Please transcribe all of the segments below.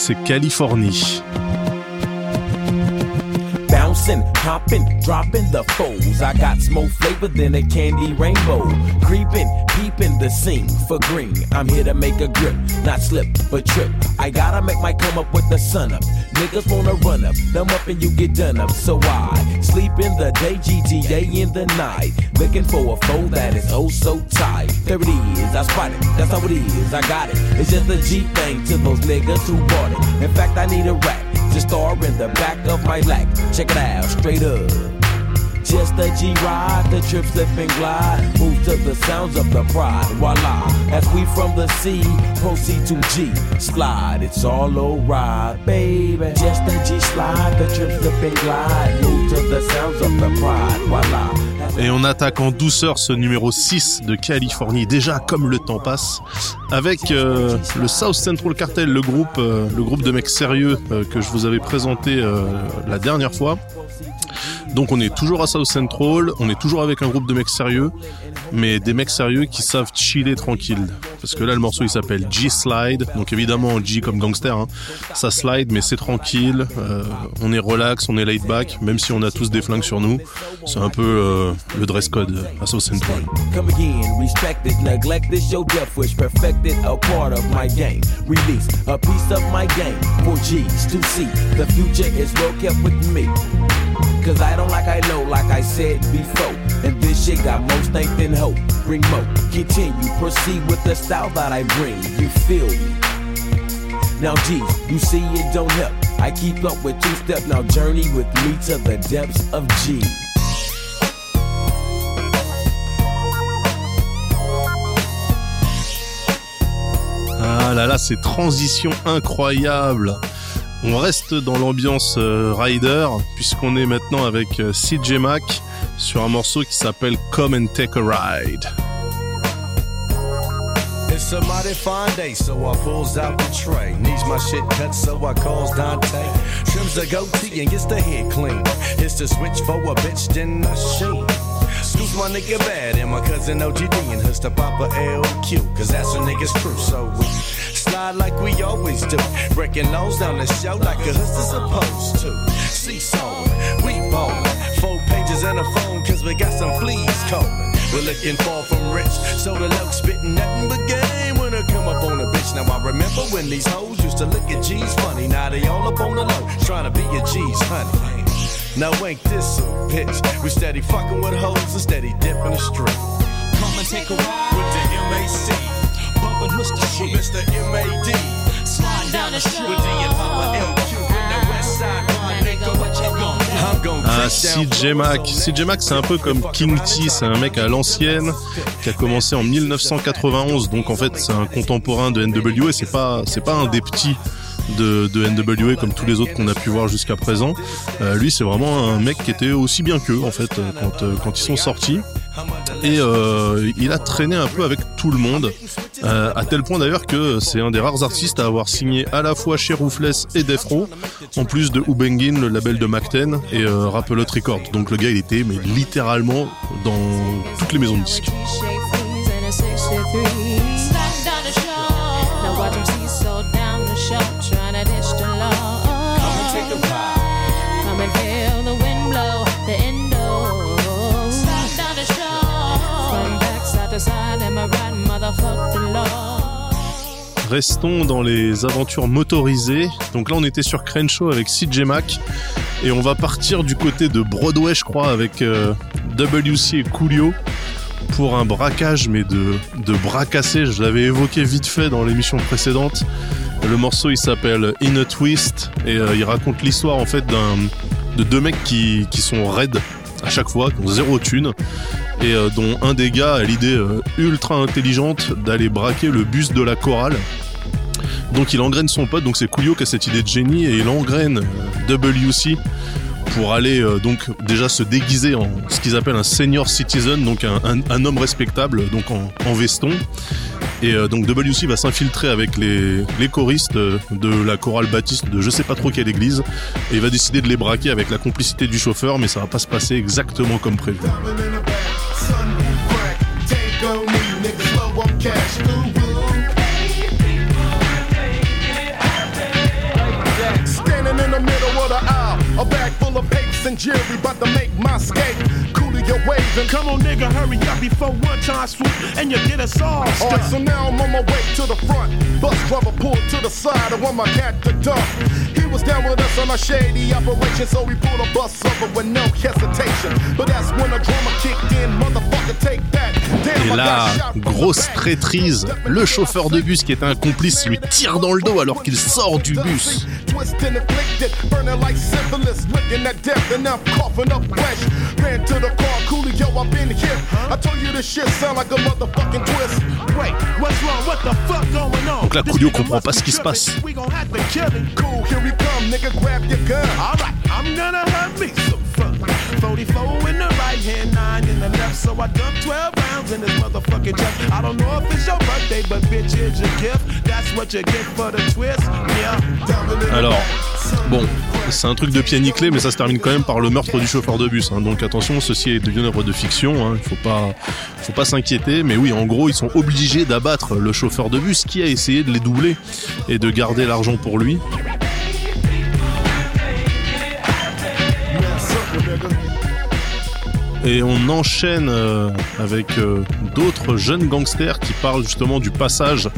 c'est Californie. Bouncing, hopping, dropping the foes. I got smoke flavor than a candy rainbow. Creeping, peeping the scene for green. I'm here to make a grip, not slip, but trip. I gotta make my come up with the sun up. Niggas wanna run up, them up and you get done up. So I sleep in the day, GTA in the night. Looking for a foe that is oh so tight. There it is, I spot it, that's how it is, I got it. It's just a G thing to those niggas who bought it. In fact, I need a rap. Just star in the back of my lack. Check it out, straight up. Just a G-ride, the trip slip and glide. Move to the sounds of the pride, voila. As we from the sea, proceed to G. Slide, it's all alright, baby. Just a G-slide, the trip slip and glide. Move to the sounds of the pride, voila. Et on attaque en douceur ce numéro 6 de Californie, déjà comme le temps passe, avec le South Central Cartel, le groupe de mecs sérieux que je vous avais présenté la dernière fois. Donc on est toujours à South Central, on est toujours avec un groupe de mecs sérieux, mais des mecs sérieux qui savent chiller tranquille. Parce que là le morceau il s'appelle G-Slide, donc évidemment G comme gangster, hein. Ça slide mais c'est tranquille, on est relax, on est laid back, même si on a tous des flingues sur nous, c'est un peu le dress code à South Central. Cause I don't like I know, like I said before. And this shit got more stank than hope. Bring more, continue, proceed with the style that I bring. You feel me? Now G, you see it don't help. I keep up with two-step, now journey with me to the depths of G. Ah là là, ces transitions incroyables. On reste dans l'ambiance rider puisqu'on est maintenant avec CJ Mac sur un morceau qui s'appelle Come and Take a Ride. It's a mighty fine day, so I pulls out the tray. Needs my shit cut, so I calls Dante. Trims the goatee and gets the head clean. Hits the switch for a bitch, then I sheen. Scoots my nigga bad and my cousin OGD and hits the Papa LQ, cause that's a nigga's crew, so we slide like we always do, breaking laws down the show like a hustler's supposed to. Seesaw, we ballin', 4 pages and a phone, cause we got some fleas callin'. We're looking far from rich, so the low spittin' nothing but game when I come up on a bitch. Now I remember when these hoes used to look at G's funny, now they all up on the low, tryna be a G's honey. Now ain't this a bitch? We steady fuckin' with hoes and steady dippin' the street. Come and take a ride with the MAC, bumpin' Mr. Shit, Mr. MAD. Slide down the street with the Papa LQ in the West Side. Nigga, what you gon' do? Ah, CJ Mac. CJ Mac, c'est un peu comme King T, c'est un mec à l'ancienne qui a commencé en 1991, donc en fait c'est un contemporain de NWA, c'est pas un des petits de NWA comme tous les autres qu'on a pu voir jusqu'à présent. Lui c'est vraiment un mec qui était aussi bien qu'eux en fait quand ils sont sortis, et il a traîné un peu avec tout le monde, à tel point d'ailleurs que c'est un des rares artistes à avoir signé à la fois chez Ruthless et Death Row, en plus de Ubengin, le label de Mac 10 et Rappelotte Records. Donc le gars il était mais littéralement dans toutes les maisons de disques. Restons dans les aventures motorisées. Donc là on était sur Crenshaw avec CJ Mac et on va partir du côté de Broadway je crois avec WC et Coolio pour un braquage mais de bras cassés. Je l'avais évoqué vite fait dans l'émission précédente. Le morceau il s'appelle In a Twist et il raconte l'histoire en fait de deux mecs qui sont raides à chaque fois, qui ont 0 thune, et dont un des gars a l'idée ultra intelligente d'aller braquer le bus de la chorale. Donc il engraine son pote, donc c'est Coolio qui a cette idée de génie, et il engraine WC pour aller donc déjà se déguiser en ce qu'ils appellent un senior citizen, donc un homme respectable, donc en veston. Et donc WC va s'infiltrer avec les choristes de la chorale baptiste de je sais pas trop quelle église, et il va décider de les braquer avec la complicité du chauffeur, mais ça va pas se passer exactement comme prévu. in jail, we about to make my escape. Coolio waving, come on nigga, hurry up before one time swoop and you get us all stuck. Alright, so now I'm on my way to the front. Bus rubber pulled to the side, I want my cat to dump. He was down with us on a shady operation, so we pulled a bus over with no hesitation. But that's when the drama kicked in, motherfucker take that. Et là, grosse traîtrise, le chauffeur de bus qui est un complice lui tire dans le dos alors qu'il sort du bus. Donc là, Coolio comprend pas ce qui se passe. Alors, bon, c'est un truc de pied nickelé, mais ça se termine quand même par le meurtre du chauffeur de bus, hein. Donc attention, ceci est une œuvre de fiction, hein. Faut pas s'inquiéter, mais oui, en gros, ils sont obligés d'abattre le chauffeur de bus qui a essayé de les doubler et de garder l'argent pour lui. Et on enchaîne avec d'autres jeunes gangsters qui parlent justement du passage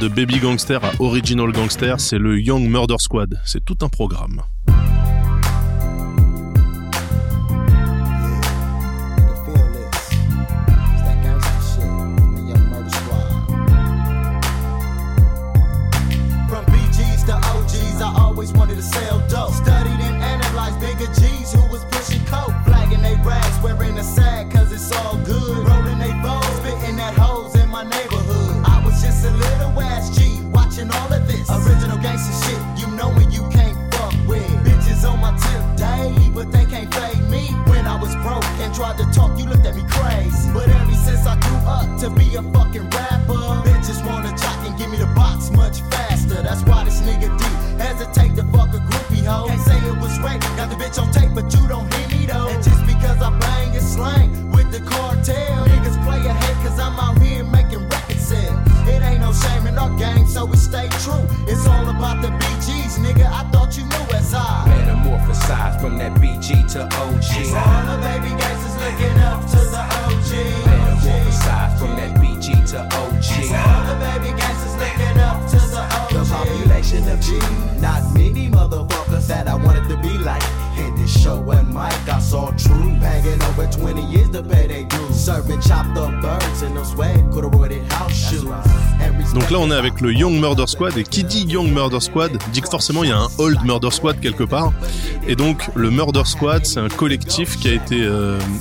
de Baby Gangster à Original Gangster. C'est le Young Murder Squad. C'est tout un programme. Donc là on est avec le Young Murder Squad, et qui dit Young Murder Squad dit que forcément il y a un Old Murder Squad quelque part. Et donc le Murder Squad, c'est un collectif qui a été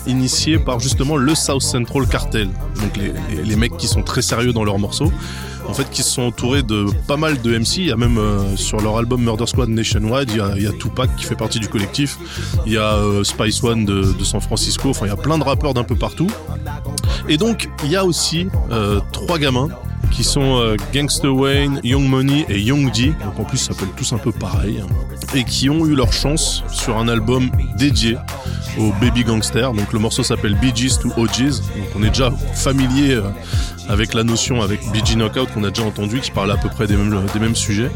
initié par justement le South Central Cartel. Donc les mecs qui sont très sérieux dans leurs morceaux, en fait, qui se sont entourés de pas mal de MC. Il y a même sur leur album Murder Squad Nationwide, il y a Tupac qui fait partie du collectif, il y a Spice One de San Francisco, enfin il y a plein de rappeurs d'un peu partout. Et donc il y a aussi trois gamins qui sont Gangster Wayne, Young Money et Young D, donc en plus ils s'appellent tous un peu pareil, et qui ont eu leur chance sur un album dédié au Baby Gangster. Donc le morceau s'appelle BG's to OG's, donc on est déjà familier avec la notion, avec BG Knockout qu'on a déjà entendu, qui parle à peu près des mêmes sujets.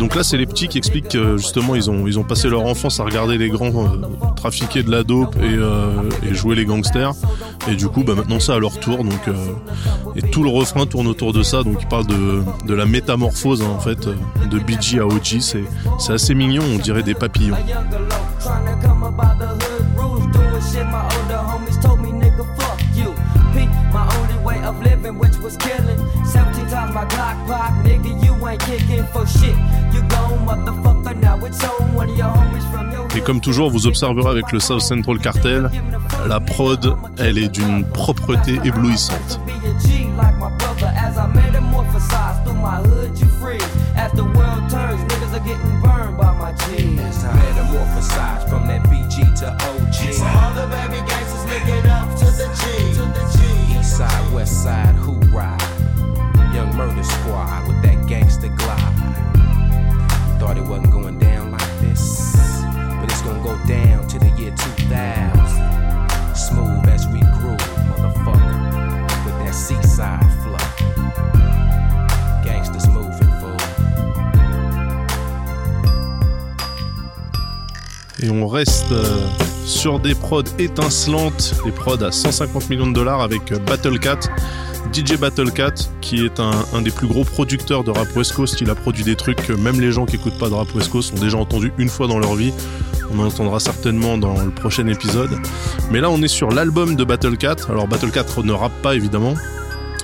Donc là c'est les petits qui expliquent que justement ils ont passé leur enfance à regarder les grands trafiquer de la dope et jouer les gangsters, et du coup bah, maintenant c'est à leur tour, donc, et tout le refrain tourne autour de ça. Donc ils parlent de la métamorphose, hein, en fait, de BG à OG. C'est assez mignon, on dirait des papillons. Of living, which was killing. 17 times my Glock pop, nigga, you ain't kicking for shit. You gone, motherfucker, now it's on. One of your homies from your... Et comme toujours, vous observerez avec le South Central Cartel, la prod, elle est d'une propreté éblouissante. Side, west side, who ride? Young Murder Squad with that gangster glide. Thought it wasn't going down like this, but it's gonna go down to the year 2000. Smooth as we grew, motherfucker, with that seaside flow. Gangsters moving forward. Et on reste sur des prods étincelantes, des prods à 150 millions de dollars avec Battlecat, DJ Battlecat, qui est un des plus gros producteurs de rap West Coast. Il a produit des trucs que même les gens qui n'écoutent pas de rap West Coast ont déjà entendu une fois dans leur vie. On en entendra certainement dans le prochain épisode. Mais là, on est sur l'album de Battlecat. Alors, Battlecat ne rappe pas, évidemment.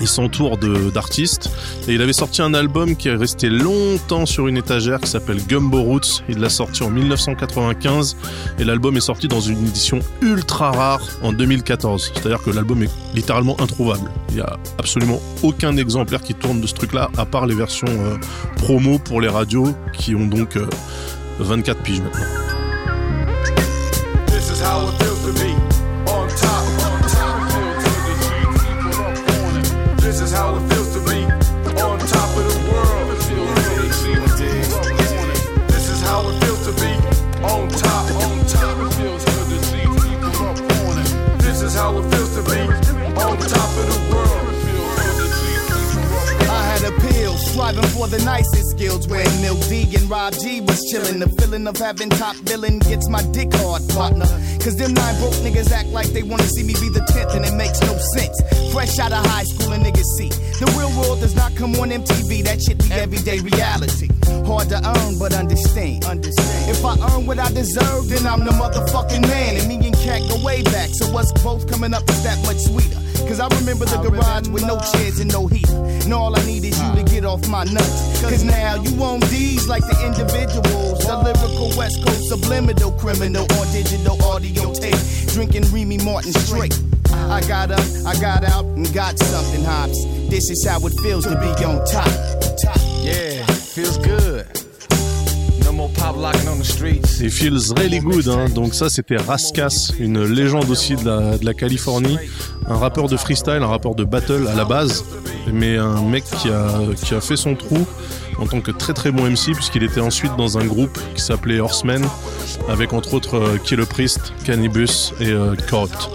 Il s'entoure d'artistes. Et il avait sorti un album qui est resté longtemps sur une étagère qui s'appelle Gumbo Roots. Il l'a sorti en 1995. Et l'album est sorti dans une édition ultra rare en 2014. C'est-à-dire que l'album est littéralement introuvable. Il n'y a absolument aucun exemplaire qui tourne de ce truc-là, à part les versions promo pour les radios qui ont donc 24 piges maintenant. How it feels to be on top of the This is how it feels to be on top of the world. This is how it feels to be on top of the This is how it feels to be on top of the world. I had a pill, striving for the nicest skills where Lil D and YG was chillin'. The feeling of having top villain gets my dick hard, partner. Cause them 9 broke niggas act like they wanna see me be the 10th and it makes no sense. Fresh out of high school and niggas see the real world does not come on MTV. That shit be everyday reality. Hard to earn but understand. If I earn what I deserve then I'm the motherfucking man. And me and Cat go way back, so us both coming up is that much sweeter. Cause I remember the garage with no chairs and no heater. And all I need is you to get off my nuts. Cause now you own D's like the individuals. The lyrical West Coast subliminal criminal on digital audio tape. Drinking Remy Martin straight. I got up, I got out, and got something, Hops. This is how it feels to be on top. Yeah, feels good. Et feels really good, hein. Donc ça c'était Ras Kass, une légende aussi de la Californie, un rappeur de freestyle, un rappeur de battle à la base, mais un mec qui a fait son trou en tant que très très bon MC, puisqu'il était ensuite dans un groupe qui s'appelait Horsemen, avec entre autres Kill a Priest, Cannibus et Corrupt.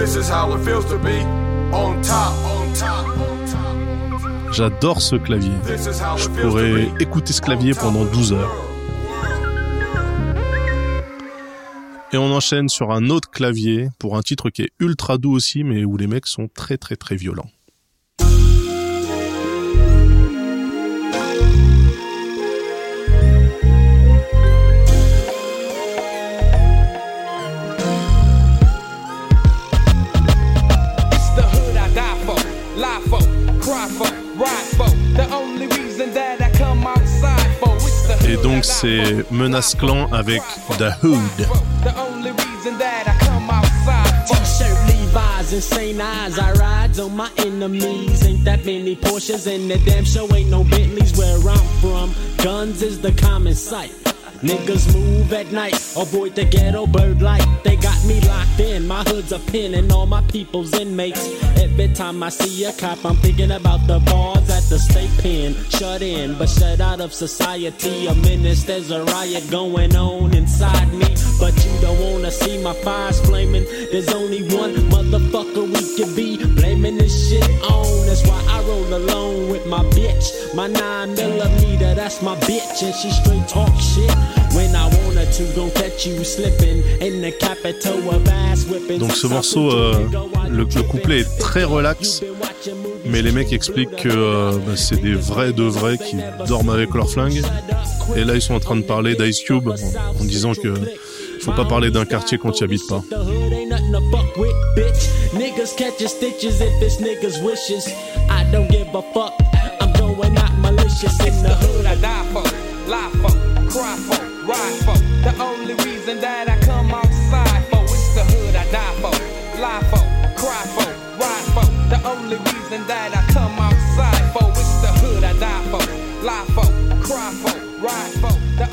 This is how it feels to be on top, on top, on top. J'adore ce clavier. Je pourrais écouter ce clavier pendant 12 heures. Et on enchaîne sur un autre clavier pour un titre qui est ultra doux aussi, mais où les mecs sont très très très violents. Et donc c'est Menace Clan avec The Hood. Insane eyes, I rides on my enemies. Ain't that many Porsches in the damn show. Ain't no Bentleys where I'm from. Guns is the common sight. Niggas move at night, avoid the ghetto bird light. They got me locked in, my hood's a pen and all my people's inmates. Every time I see a cop, I'm thinking about the bars at the state pen. Shut in, but shut out of society. A menace, there's a riot going on inside me. But you don't wanna see my fires flaming. There's only one motherfucker we can be blaming this shit on. That's why I roll alone with my bitch. My 9mm, that's my bitch. And she straight talk shit. Donc ce morceau, le couplet est très relax, mais les mecs expliquent que c'est des vrais de vrais qui dorment avec leur flingue. Et là ils sont en train de parler d'Ice Cube en disant que faut pas parler d'un quartier qu'on t'y habite pas.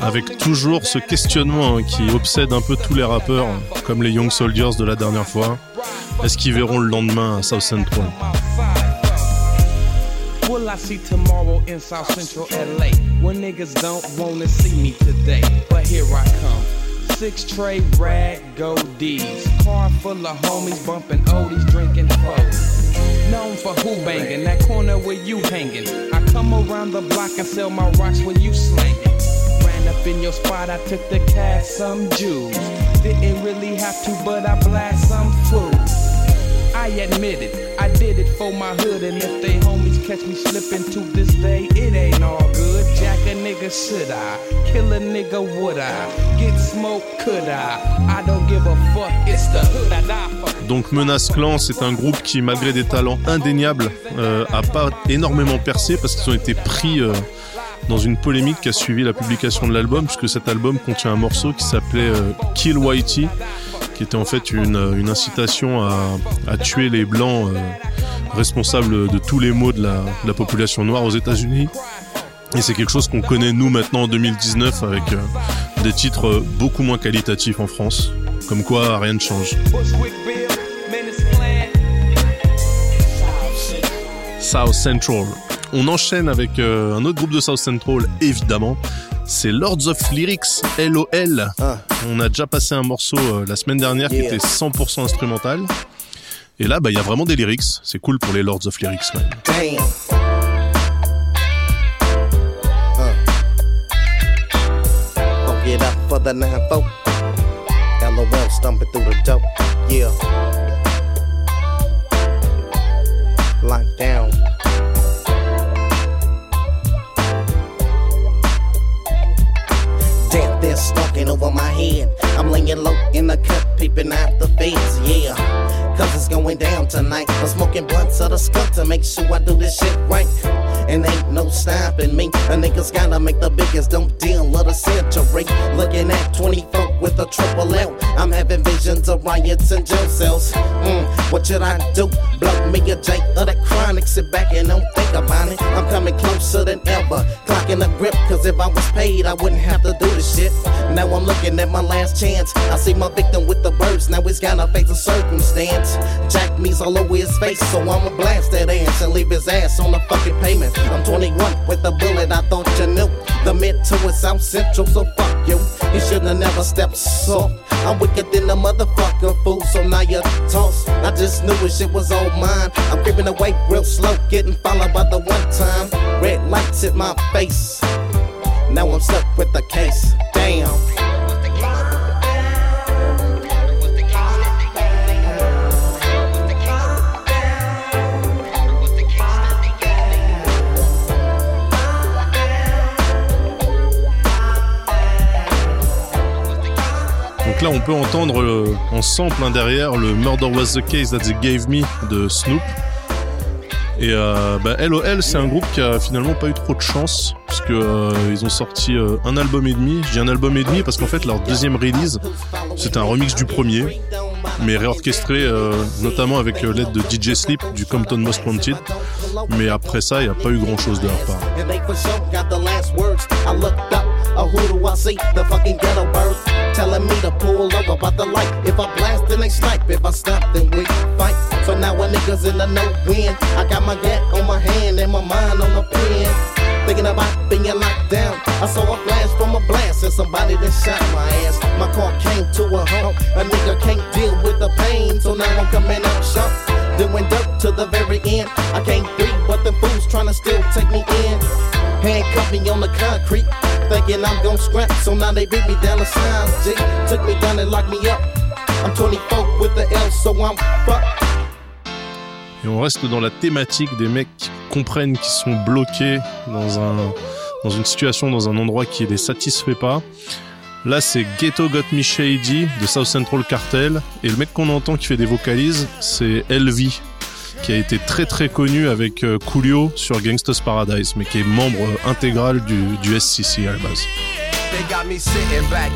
Avec toujours ce questionnement qui obsède un peu tous les rappeurs, comme les Young Soldiers de la dernière fois. Est-ce qu'ils verront le lendemain à South Central? Will I see tomorrow in South Central LA? When niggas don't wanna see me today, but here I come. 6 tray rag, go D's. Car full of homies bumping oldies, drinking foes. known for who banging. That corner where you hanging. I come around the block and sell my rocks when you slanging. Ran up in your spot, I took the cash, some Jews. Didn't really have to, but I blast some fools. I admit it, I did it for my hood. And if they homies catch me slipping to this day, it ain't all good. Jack a nigga, should I? Kill a nigga, would I? Get smoked, could I? I don't give a fuck, it's the hood that I fuck. Donc Menace Clan, c'est un groupe qui, malgré des talents indéniables, a pas énormément percé parce qu'ils ont été pris dans une polémique qui a suivi la publication de l'album, puisque cet album contient un morceau qui s'appelait Kill YT, qui était en fait une incitation à tuer les blancs responsables de tous les maux de la population noire aux États-Unis. Et c'est quelque chose qu'on connaît nous maintenant en 2019 avec des titres beaucoup moins qualitatifs en France. Comme quoi, rien ne change. South Central. On enchaîne avec un autre groupe de South Central, évidemment. C'est Lords of Lyrics, LOL. On a déjà passé un morceau la semaine dernière qui était 100% instrumental. Et là, y a vraiment des lyrics. C'est cool pour les Lords of Lyrics, quand même. Don't get up for the 9-4. LOL stumping through the dope. Yeah. Locked down. Stalking over my head, I'm laying low in the cut, peeping out the feds, yeah, cause it's going down tonight. I'm smoking blunts of the skunk to make sure I do this shit right, and ain't no stopping me. A nigga's gotta make the biggest dope deal of the century. Looking at 24 with a triple L, I'm having visions of riots and jail cells. What should I do? Blow me a J of the chronic, sit back and don't think about it. I'm coming closer than ever, clocking the grip, cause if I was paid I wouldn't have to do this shit. Now I'm looking at my last chance. I see my victim with the birds. Now he's gotta face a circumstance. Jack me's all over his face, so I'ma blast that ass and leave his ass on the fucking pavement. I'm 21 with a bullet, I thought you knew. The mid to is South Central, so fuck you. You shoulda never stepped soft. I'm wicked than a motherfucker fool, so now you toss. I just knew this shit was all mine. I'm creeping away real slow, getting followed by the one time. Red lights hit my face. Now I'm stuck with the case. Damn. Donc là, on peut entendre en sample derrière le Murder Was The Case That They Gave Me de Snoop. Et LOL, c'est un groupe qui a finalement pas eu trop de chance, parce que ils ont sorti un album et demi. Je dis un album et demi parce qu'en fait leur deuxième release, c'était un remix du premier, mais réorchestré notamment avec l'aide de DJ Sleep du Compton Most Wanted. Mais après ça, il n'y a pas eu grand chose de leur part. So now a nigga's in the no-win. I got my gat on my hand and my mind on the pen. Thinking about being locked down. I saw a flash from a blast and somebody that shot my ass. My car came to a halt. A nigga can't deal with the pain, so now I'm coming up short. Doing dirt to the very end. I can't breathe, but the fools trying to still take me in. Handcuff me on the concrete, thinking I'm gon' scrap. So now they beat me down the signs, G. Took me down and locked me up. I'm 24 with the L, so I'm fucked. Et on reste dans la thématique des mecs qui comprennent qu'ils sont bloqués dans une situation, dans un endroit qui les satisfait pas. Là, c'est Ghetto Got Me Shady de South Central Cartel. Et le mec qu'on entend qui fait des vocalises, c'est LV, qui a été très très connu avec Coolio sur Gangsta's Paradise, mais qui est membre intégral du SCC à la base. They got me sitting back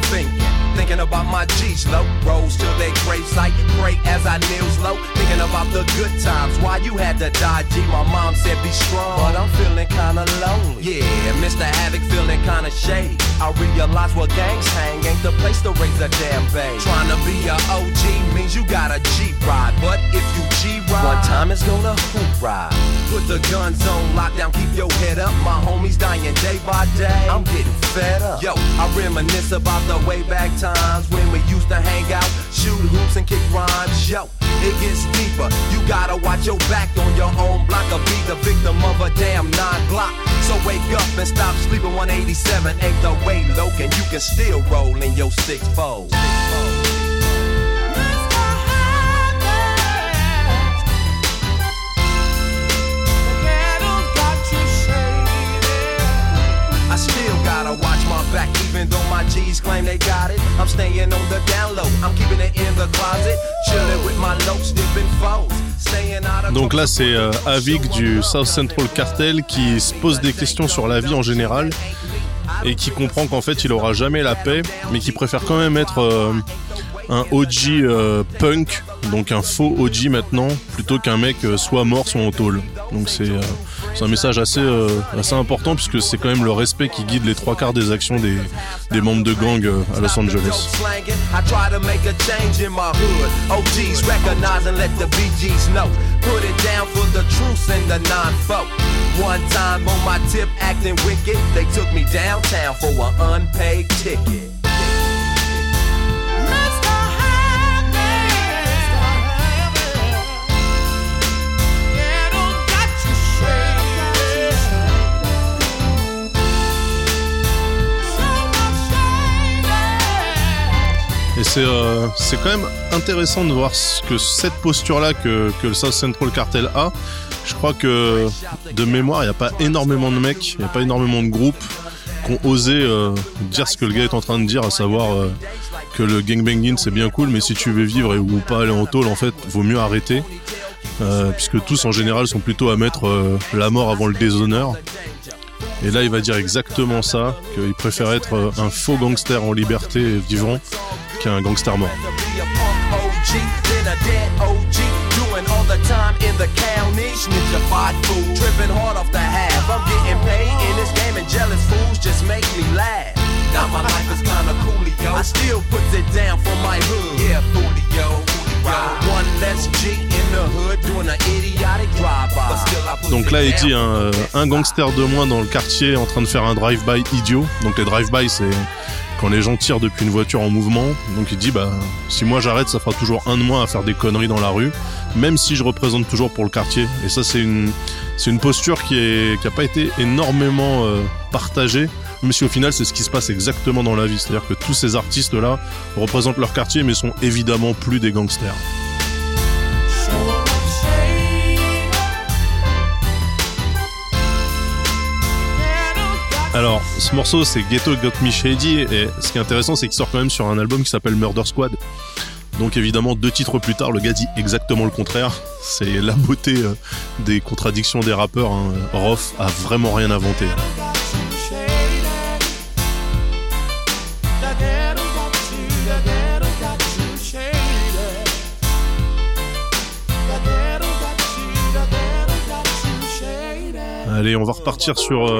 thinking about my G's low. Rose till they gravesite, pray as I kneel slow. Thinking about the good times, why you had to die, G. My mom said be strong, but I'm feeling kinda lonely. Yeah, Mr. Havoc feeling kinda shady. I realize where gangs hang ain't the place to raise a damn baby. Trying to be a OG means you got a G ride, but if you G ride, one time it's gonna hoop ride. Put the guns on lockdown, keep your head up. My homies dying day by day. I'm getting fed up. Yo, I reminisce about the way back times when we used to hang out, shoot hoops and kick rhymes. Yo, it gets deeper. You gotta watch your back on your own block or be the victim of a damn non-block. So wake up and stop sleeping. 187 ain't the way low, and you can still roll in your 6-fold. I still gotta watch my back, even though my G's claim they got it. I'm staying on the down low, I'm keeping it in the closet, chilling with my low sniffing foes. Donc là c'est Avik du South Central Cartel qui se pose des questions sur la vie en général et qui comprend qu'en fait il aura jamais la paix, mais qui préfère quand même être un OG punk, donc un faux OG maintenant, plutôt qu'un mec soit mort soit en tôle. Donc c'est un message assez important, puisque c'est quand même le respect qui guide les 3/4 des actions des membres de gang à Los Angeles. Et c'est quand même intéressant de voir ce que cette posture-là que le South Central Cartel a. Je crois que, de mémoire, il n'y a pas énormément de mecs, il n'y a pas énormément de groupes qui ont osé dire ce que le gars est en train de dire, à savoir que le gangbanging c'est bien cool, mais si tu veux vivre et ou pas aller en tôle, en fait, vaut mieux arrêter. Puisque tous, en général, sont plutôt à mettre la mort avant le déshonneur. Et là, il va dire exactement ça, qu'il préfère être un faux gangster en liberté et vivant qu'un gangster mort. Donc là il dit un gangster de moins dans le quartier en train de faire un drive-by idiot. Donc les drive-by c'est quand les gens tirent depuis une voiture en mouvement. Donc il dit si moi j'arrête, ça fera toujours un de moins à faire des conneries dans la rue, même si je représente toujours pour le quartier. Et ça c'est une posture qui a pas été énormément partagée, même si au final c'est ce qui se passe exactement dans la vie. C'est-à-dire que tous ces artistes là représentent leur quartier, mais sont évidemment plus des gangsters. Alors, ce morceau, c'est Ghetto Got Me Shady, et ce qui est intéressant, c'est qu'il sort quand même sur un album qui s'appelle Murder Squad. Donc évidemment, 2 titres plus tard, le gars dit exactement le contraire. C'est la beauté des contradictions des rappeurs, hein. Rof a vraiment rien inventé. Allez, on va repartir sur...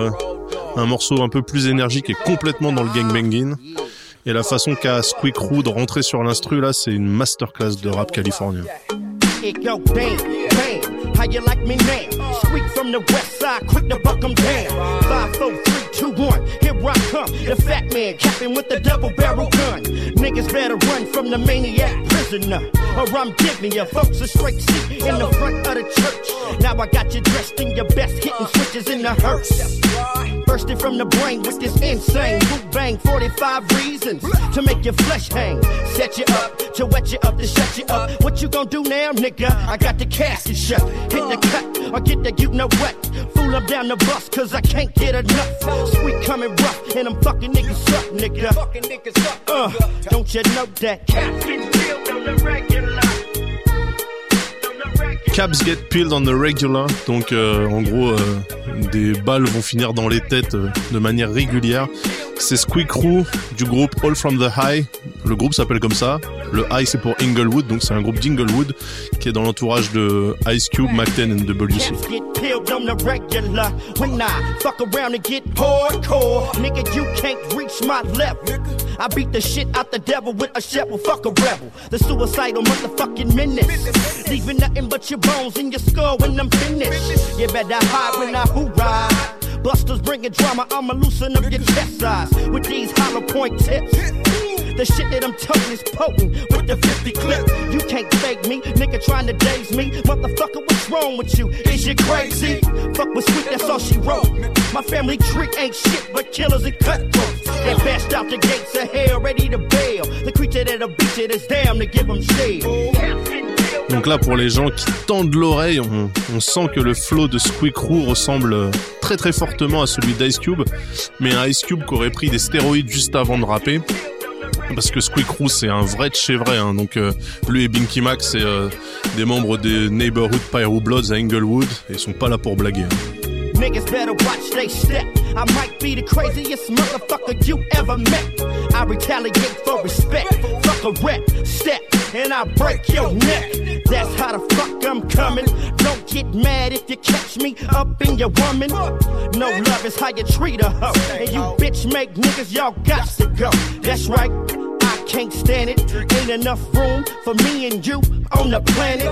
un morceau un peu plus énergique et complètement dans le gangbanging. Et la façon qu'a Squeak Ru de rentrer sur l'instru, là, c'est une masterclass de rap californien. Bursting from the brain with this insane boot bang, 45 reasons to make your flesh hang, set you up, to wet you up, to shut you up. What you gonna do now, nigga? I got the casket shut, hit the cut, or get the you know what, fool up down the bus, cause I can't get enough, sweet coming rough, and I'm fucking niggas up, nigga, don't you know that, caps get peeled on the regular, caps get peeled on the regular, donc en gros... des balles vont finir dans les têtes de manière régulière. C'est Squeak Ru du groupe All From The High. Le groupe s'appelle comme ça. Le High c'est pour Inglewood, donc c'est un groupe d'Inglewood qui est dans l'entourage de Ice Cube, Mac 10 and WC. I beat the shit out the devil with a shovel, fuck a rebel. The suicidal motherfucking menace. Leaving nothing but your bones in your skull when I'm finished. You better hide when I hoorah. Busters bringing drama, I'ma loosen up your chest size with these hollow point tips. The shit that I'm toting is potent with the 50 clip. You can't fake me, nigga trying to daze me. Motherfucker, what's wrong with you? Is you crazy? Fuck with Sweet, that's all she wrote. My family tree ain't shit but killers and cutthroats. They bashed out the gates of hell, ready to bail. The creature that'll beat you that's damn to give them shade. Donc là, pour les gens qui tendent l'oreille, on sent que le flow de Squeak Ru ressemble très très fortement à celui d'Ice Cube, mais un Ice Cube qui aurait pris des stéroïdes juste avant de rapper, parce que Squeak Ru c'est un vrai de chez vrai, hein. Donc lui et Binky Mac c'est des membres des Neighborhood Pyro Bloods à Inglewood, et ils sont pas là pour blaguer. Niggas better watch they step. I might be the craziest motherfucker you ever met. I retaliate for respect. Fuck a rep, step, and I break your neck. That's how the fuck I'm coming. Don't get mad if you catch me up in your woman. No love is how you treat a hoe. And you bitch make niggas, y'all got to go. That's right. Can't stand it, ain't enough room for me and you on the planet.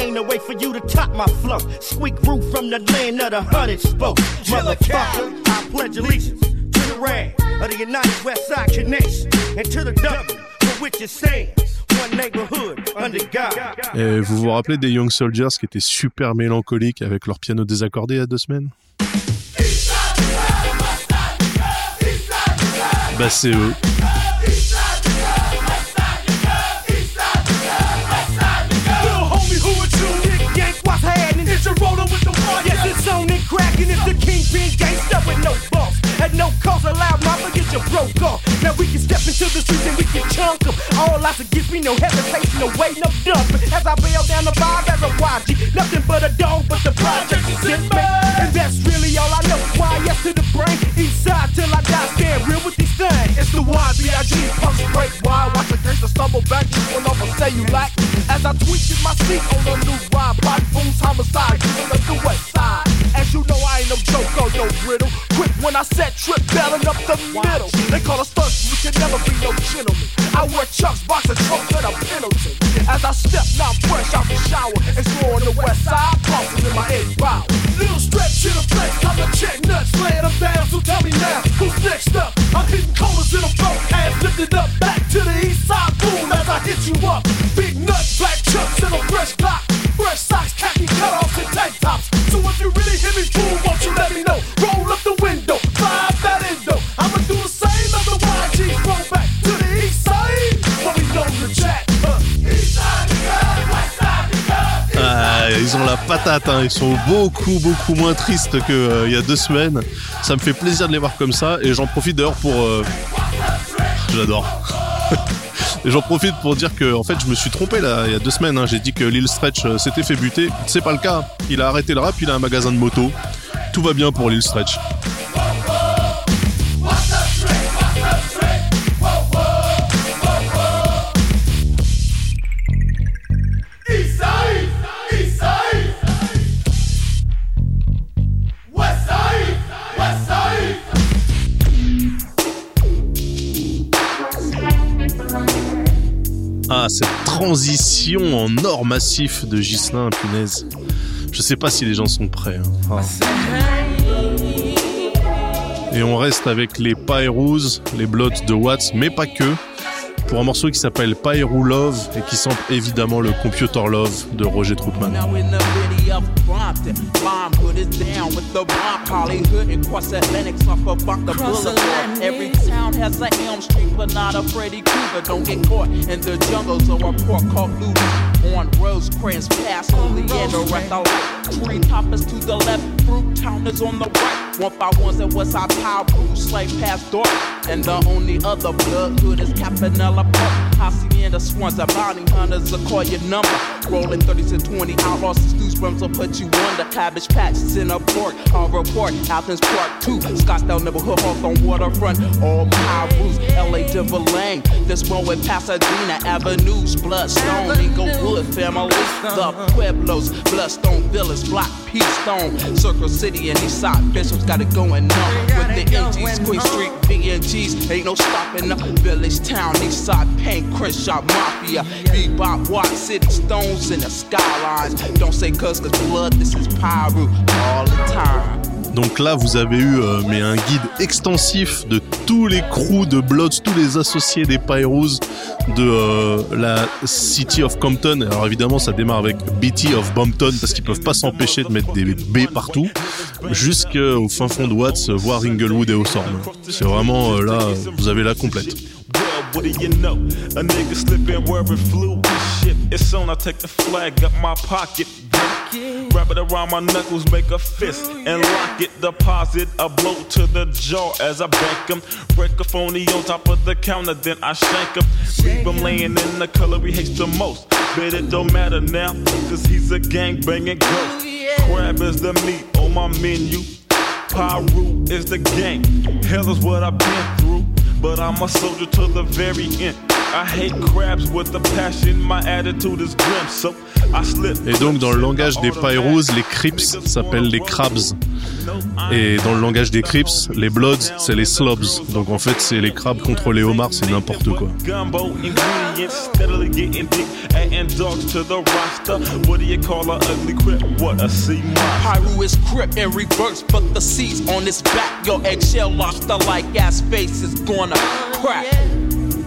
Ain't no way for you to top my flow. Squeak Ru from the land of the hunted spoke. Motherfucker, I pledge allegiance to the rag of the United West Side Connection and to the double for which it stands. One neighborhood under God. Et vous vous rappelez des Young Soldiers qui étaient super mélancoliques avec leur piano désaccordé il y a 2 semaines? Bah c'est eux. Cracking is the kingpin gangster with no boss. At no cause allowed, mama, get your broke off. Now we can step into the streets and we can chunk them. All eyes against me, no hesitation, no way, no dumping. As I bail down the vibe as a YG, nothing but a dog, but the project is in me. And that's really all I know. YS to the brain, east side till I die, stand real with these things. It's the YBIG, pump straight wide. Watch the gangster stumble back, you will never say you lack. As I tweak in my seat on a new ride, pot booms, homicide, you up the west side. As you know, I ain't no joke or no riddle. Quick when I set trip, bailing up the middle. They call us thugs, we can never be no gentleman. I wear Chucks, box and trunks and a Pendleton. As I step, now I'm fresh out the shower. It's more on the west side, crossing in my 8 mile. Lil Stretch in the flex, I'm a check nuts, laying them down. So tell me now, who's next up? I'm hitting corners in a boat, ass lifted up, back to the east side, boom, as I hit you up. Big nuts, black Chucks and a fresh block. Fresh socks, khaki cutoffs and tank tops. So if you really hit me, fool, won't you let me know? Roll up the window, drive that endo. I'ma do the same as the YG. Roll back to the east side, but we know the chat. East side, west side, east side. Ah, ils ont la patate, hein. Ils sont beaucoup moins tristes qu'il y a 2 semaines. Ça me fait plaisir de les voir comme ça, et j'en profite d'ailleurs pour... J'adore. Et j'en profite pour dire que, en fait, je me suis trompé là, il y a 2 semaines, hein. J'ai dit que Lil Stretch s'était fait buter. C'est pas le cas. Il a arrêté le rap, il a un magasin de moto. Tout va bien pour Lil Stretch. Ah, cette transition en or massif de Ghislain, punaise. Je sais pas si les gens sont prêts. Hein. Ah. Et on reste avec les Pyros, les Bloods de Watts, mais pas que, pour un morceau qui s'appelle Pyro Love et qui sample évidemment le Computer Love de Roger Troutman. Of Bompton, bomb put it down with the bomb. Hollywood and cross Atlantic off a Bunker Boulevard. Every town has an Elm Street, but not a Freddy Krueger. Don't get caught in the jungles or a port called Luton. On Rosecrans, past Leander at the right. Tree toppers to the left, fruit town is on the right. One by ones that was our power, Bruce Slay past Dork. And the only other blood hood is Campanella Park. Hacienda Swans, the bounty hunters will call your number. Rolling 30s and 20 outlaws, snooze rooms will put you on the cabbage patches in a port. On report, Athens Park 2, Scottsdale neighborhood, Hawthorne waterfront. All Pyros, L.A. Denver Lane. This one with Pasadena Avenues, Bloodstone, Inglewood family. The Pueblos, Bloodstone Villas, Block P Stone, Circle City and Eastside. Bishops got it going on with the AG's, Queen Street, B&G's. Ain't no stopping up. Village Town, Eastside, Paint, Crenshaw, Mafia, Bebop, Watt, City Stones, and the Skylines. Don't say cuss, cause blood, this is Pyro all the time. Donc là, vous avez eu mais un guide extensif de tous les crews de Bloods, tous les associés des Pyros de la City of Compton. Alors évidemment, ça démarre avec BT of Bompton parce qu'ils peuvent pas s'empêcher de mettre des B partout, jusqu'au fin fond de Watts, voire Inglewood et Hawthorne. C'est vraiment là, vous avez la complète. What do you know? A nigga slippin' where it flew. Shit, it's on, I take the flag up my pocket. Wrap it around my knuckles, make a fist and lock it. Deposit a blow to the jaw as I bank him. Break a phony on top of the counter, then I shank him. Leave him laying in the color he hates the most. But it don't matter now, cause he's a gangbanging ghost. Crab is the meat on my menu. Pyro is the gang. Hell is what I've been through. But I'm a soldier to the very end. I hate crabs with a passion. My attitude is grim, so I slip. Et donc dans le langage des Pyros, les Crips s'appellent les Crabs. Et dans le langage des Crips, les Bloods, c'est les Slobs. Donc en fait, c'est les crabes contre les homards, c'est n'importe quoi. Gumbo ingredients steadily getting deep. And dogs to the roster. What do you call a ugly crip? What a sea monster. Pyro is crip in reverse, but the C's on his back. Your eggshell lobster like ass face is gonna crack.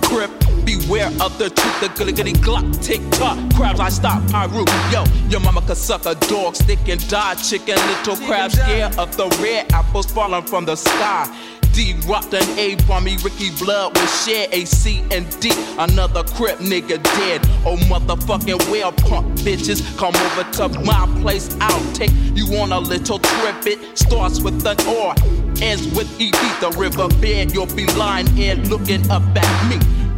Crip, beware of the truth. The gully gully glock, tick tock. Crabs, I stop, Pyro. Yo, your mama could suck a dog, stick and die. Chicken little crabs, scared of the red apples falling from the sky. D rocked an A by me, Ricky Blood was shared. A, C, and D, another Crip nigga dead. Oh, motherfucking well, punk bitches, come over to my place. I'll take you on a little trip. It starts with an R, ends with ED, the riverbed. You'll be lying here looking up at me.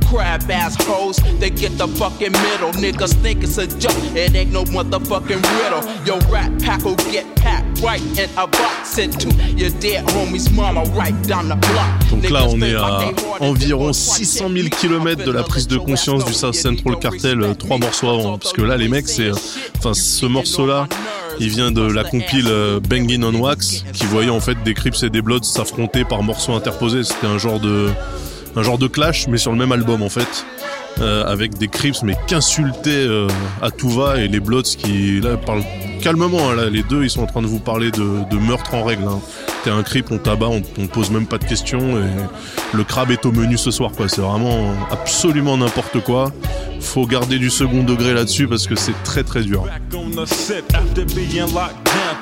Crab ass hoes, they get the fucking middle. Niggas think it's a joke, it ain't no motherfucking riddle. Your rat pack will get packed right in a box sent to your dead homies mama right down the block. Donc là on est à environ 600 000 km de la prise de conscience du South Central Cartel 3 morceaux avant. Parce que là les mecs c'est... Enfin ce morceau là, il vient de la compile Bangin' on Wax, qui voyait en fait des Crips et des Bloods s'affronter par morceaux interposés. C'était un genre de clash, mais sur le même album en fait, avec des Crips mais qu'insultaient à tout va, et les Bloods qui là parlent calmement, hein, là, les deux ils sont en train de vous parler de meurtre en règle, hein. T'es un Crip, on tabat, on pose même pas de questions, et le crabe est au menu ce soir quoi. C'est vraiment absolument n'importe quoi. Faut garder du second degré là-dessus parce que c'est très très dur.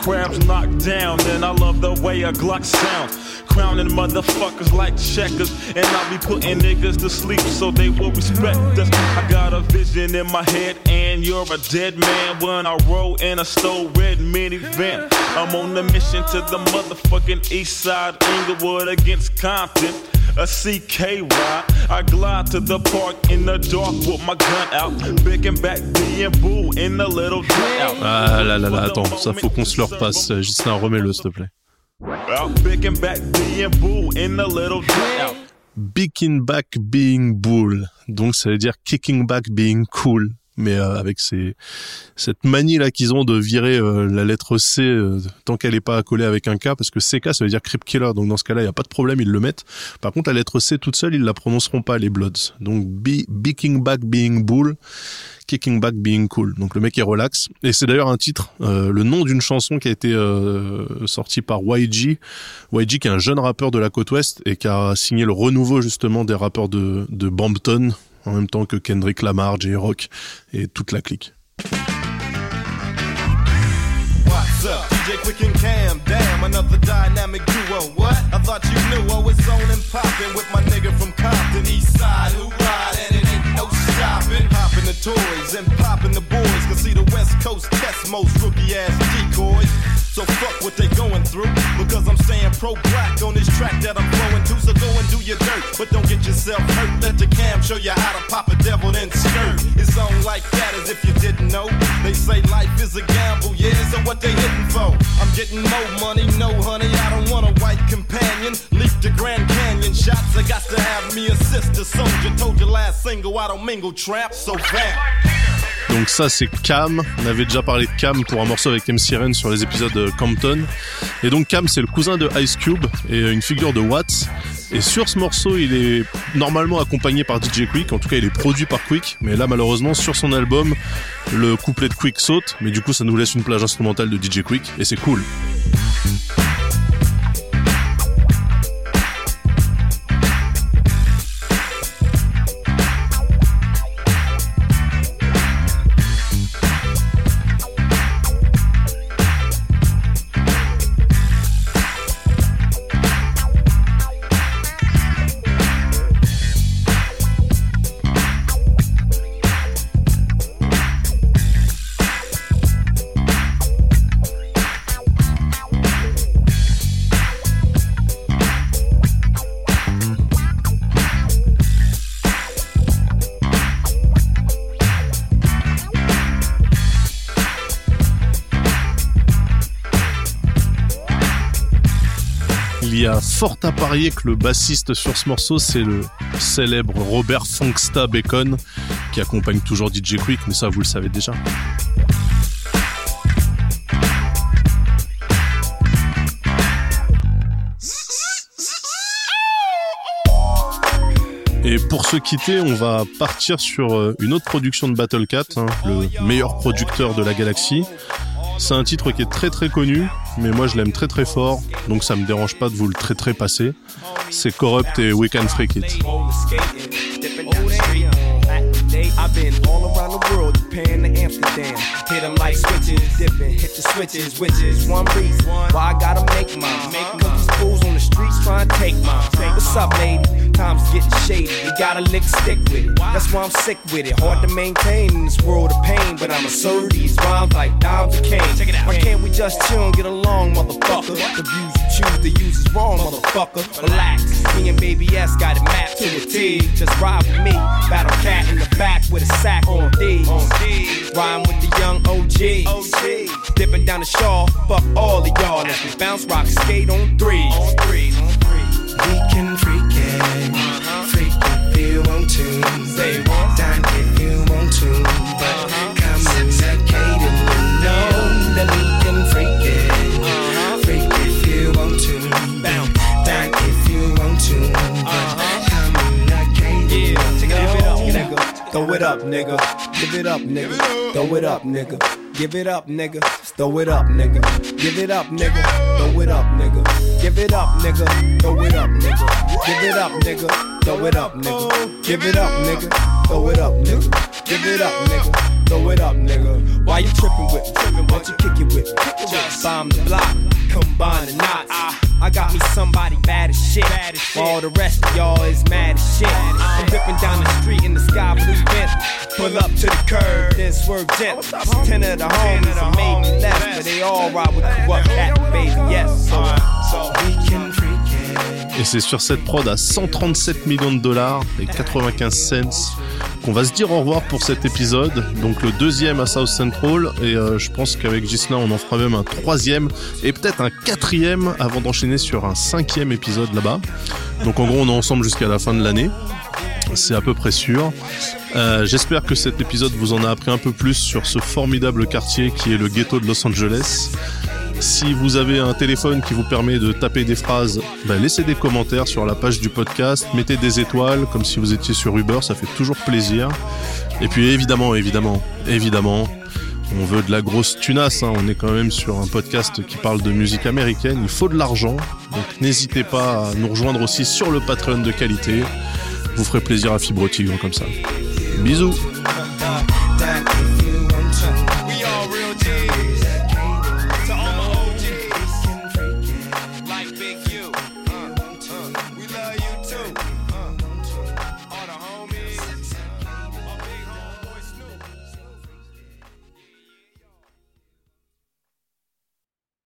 Crabs knocked down, and I love the way a Glock sounds. Crowning motherfuckers like checkers, and I'll be putting niggas to sleep so they will respect us. I got a vision in my head, and you're a dead man when I roll in a stole red minivan. I'm on a mission to the motherfucking east side, Inglewood against Compton. A CK ride, I glide to the park in the dark with my gun out, picking back being boo in the little gun out. Ah là là là, attends, ça faut qu'on se leur passe, Justin, remets-le s'il te plaît. Picking back being boo in the little gun out. Picking back being bull, donc ça veut dire kicking back being cool. Mais avec cette manie là qu'ils ont de virer la lettre C tant qu'elle est pas collée avec un K, parce que CK ça veut dire Crip Killer, donc dans ce cas-là il y a pas de problème, ils le mettent. Par contre la lettre C toute seule ils la prononceront pas, les Bloods. Donc kicking back being bull, kicking back being cool. Donc le mec est relax, et c'est d'ailleurs un titre, le nom d'une chanson qui a été sortie par YG, qui est un jeune rappeur de la côte ouest et qui a signé le renouveau justement des rappeurs de Bompton, en même temps que Kendrick Lamar, J-Rock et toute la clique. What's up, DJ Quick and Cam, damn, another dynamic duo, what? I thought you knew I was on and poppin' with my nigga from Compton, east side, who ride, and it ain't no stoppin'. Poppin' the toys and poppin' the boys, can see the West Coast test most rookie-ass decoys. So fuck what they going through, because I'm staying pro-black on this track that I'm blowing to. So go and do your dirt, but don't get yourself hurt. Let the Cam show you how to pop a devil then skirt. It's on like that, as if you didn't know. They say life is a gamble, yeah, so what they hitting for? I'm getting more money, no honey, I don't want a white companion. Leap the Grand Canyon shots, I got to have me a sister soldier. Told you last single, I don't mingle trap, so fat. Donc ça c'est Cam, on avait déjà parlé de Cam pour un morceau avec MC Ren sur les épisodes Compton. Et donc Cam c'est le cousin de Ice Cube et une figure de Watts. Et sur ce morceau il est normalement accompagné par DJ Quick, en tout cas il est produit par Quick. Mais là malheureusement sur son album le couplet de Quick saute, mais du coup ça nous laisse une plage instrumentale de DJ Quick et c'est cool. y a fort à parier que le bassiste sur ce morceau, c'est le célèbre Robert Funksta Bacon, qui accompagne toujours DJ Quick, mais ça vous le savez déjà. Et pour se quitter, on va partir sur une autre production de Battlecat, hein, le meilleur producteur de la galaxie. C'est un titre qui est très très connu, mais moi je l'aime très très fort, donc ça me dérange pas de vous le très très passer. C'est Corrupt et We Can Freak It. I've been all around the world, Japan to Amsterdam. Hit them like switches, dipping, hit the switches, which is one reason why I gotta make mine. Cause these fools on the streets trying to take mine. What's up, lady? Time's getting shady. You gotta lick stick with it. That's why I'm sick with it. Hard to maintain in this world of pain, but I'ma serve these rhymes like dimes and canes. Why can't we just chill and get along, motherfucker? The views you choose to use is wrong, motherfucker. Relax, me and Baby S got it mapped to a T. Just ride with me, Battlecat in the back. With a sack on D, rhyme with the young OG, dipping down the shore, fuck all of y'all. Let me bounce, rock, skate on threes. We can freak if you want to. Dine if you want to, but communicate and we know that we can freak if you want to. Dine if you want to, but communicate. Throw it up, nigga. Give it up, nigga. Throw it up, nigga. Give it up, nigga. Throw it up, nigga. Give it up, nigga. Throw it up, nigga. Give it up, nigga. Throw it up, nigga. Give it up, nigga. Throw it up, nigga. Give it up, nigga. Throw it up, nigga. Give it up, nigga. Throw it up, nigga. Why you tripping with me? Tripping, why you kick it with me? Just bomb the block, combine the knots. I got me somebody bad as shit. All the rest of y'all is mad as shit. I'm ripping down the street in the sky blue vent. Pull up to the curb, then swerve gent. 10 of the homies and maybe left, but they all ride with Corrupt at Baby Yes. So we can freak it. Et c'est sur cette prod à $137 million et 95 cents qu'on va se dire au revoir pour cet épisode. Donc le deuxième à South Central, et je pense qu'avec Gisna on en fera même un troisième et peut-être un quatrième avant d'enchaîner sur un cinquième épisode là-bas. Donc en gros on est ensemble jusqu'à la fin de l'année. C'est à peu près sûr. J'espère que cet épisode vous en a appris un peu plus sur ce formidable quartier qui est le ghetto de Los Angeles. Si vous avez un téléphone qui vous permet de taper des phrases, laissez des commentaires sur la page du podcast, mettez des étoiles comme si vous étiez sur Uber, ça fait toujours plaisir. Et puis évidemment, on veut de la grosse tunasse, hein. On est quand même sur un podcast qui parle de musique américaine, il faut de l'argent, donc n'hésitez pas à nous rejoindre aussi sur le Patreon de qualité. Vous ferez plaisir à Fibre au Tigre comme ça. Bisous.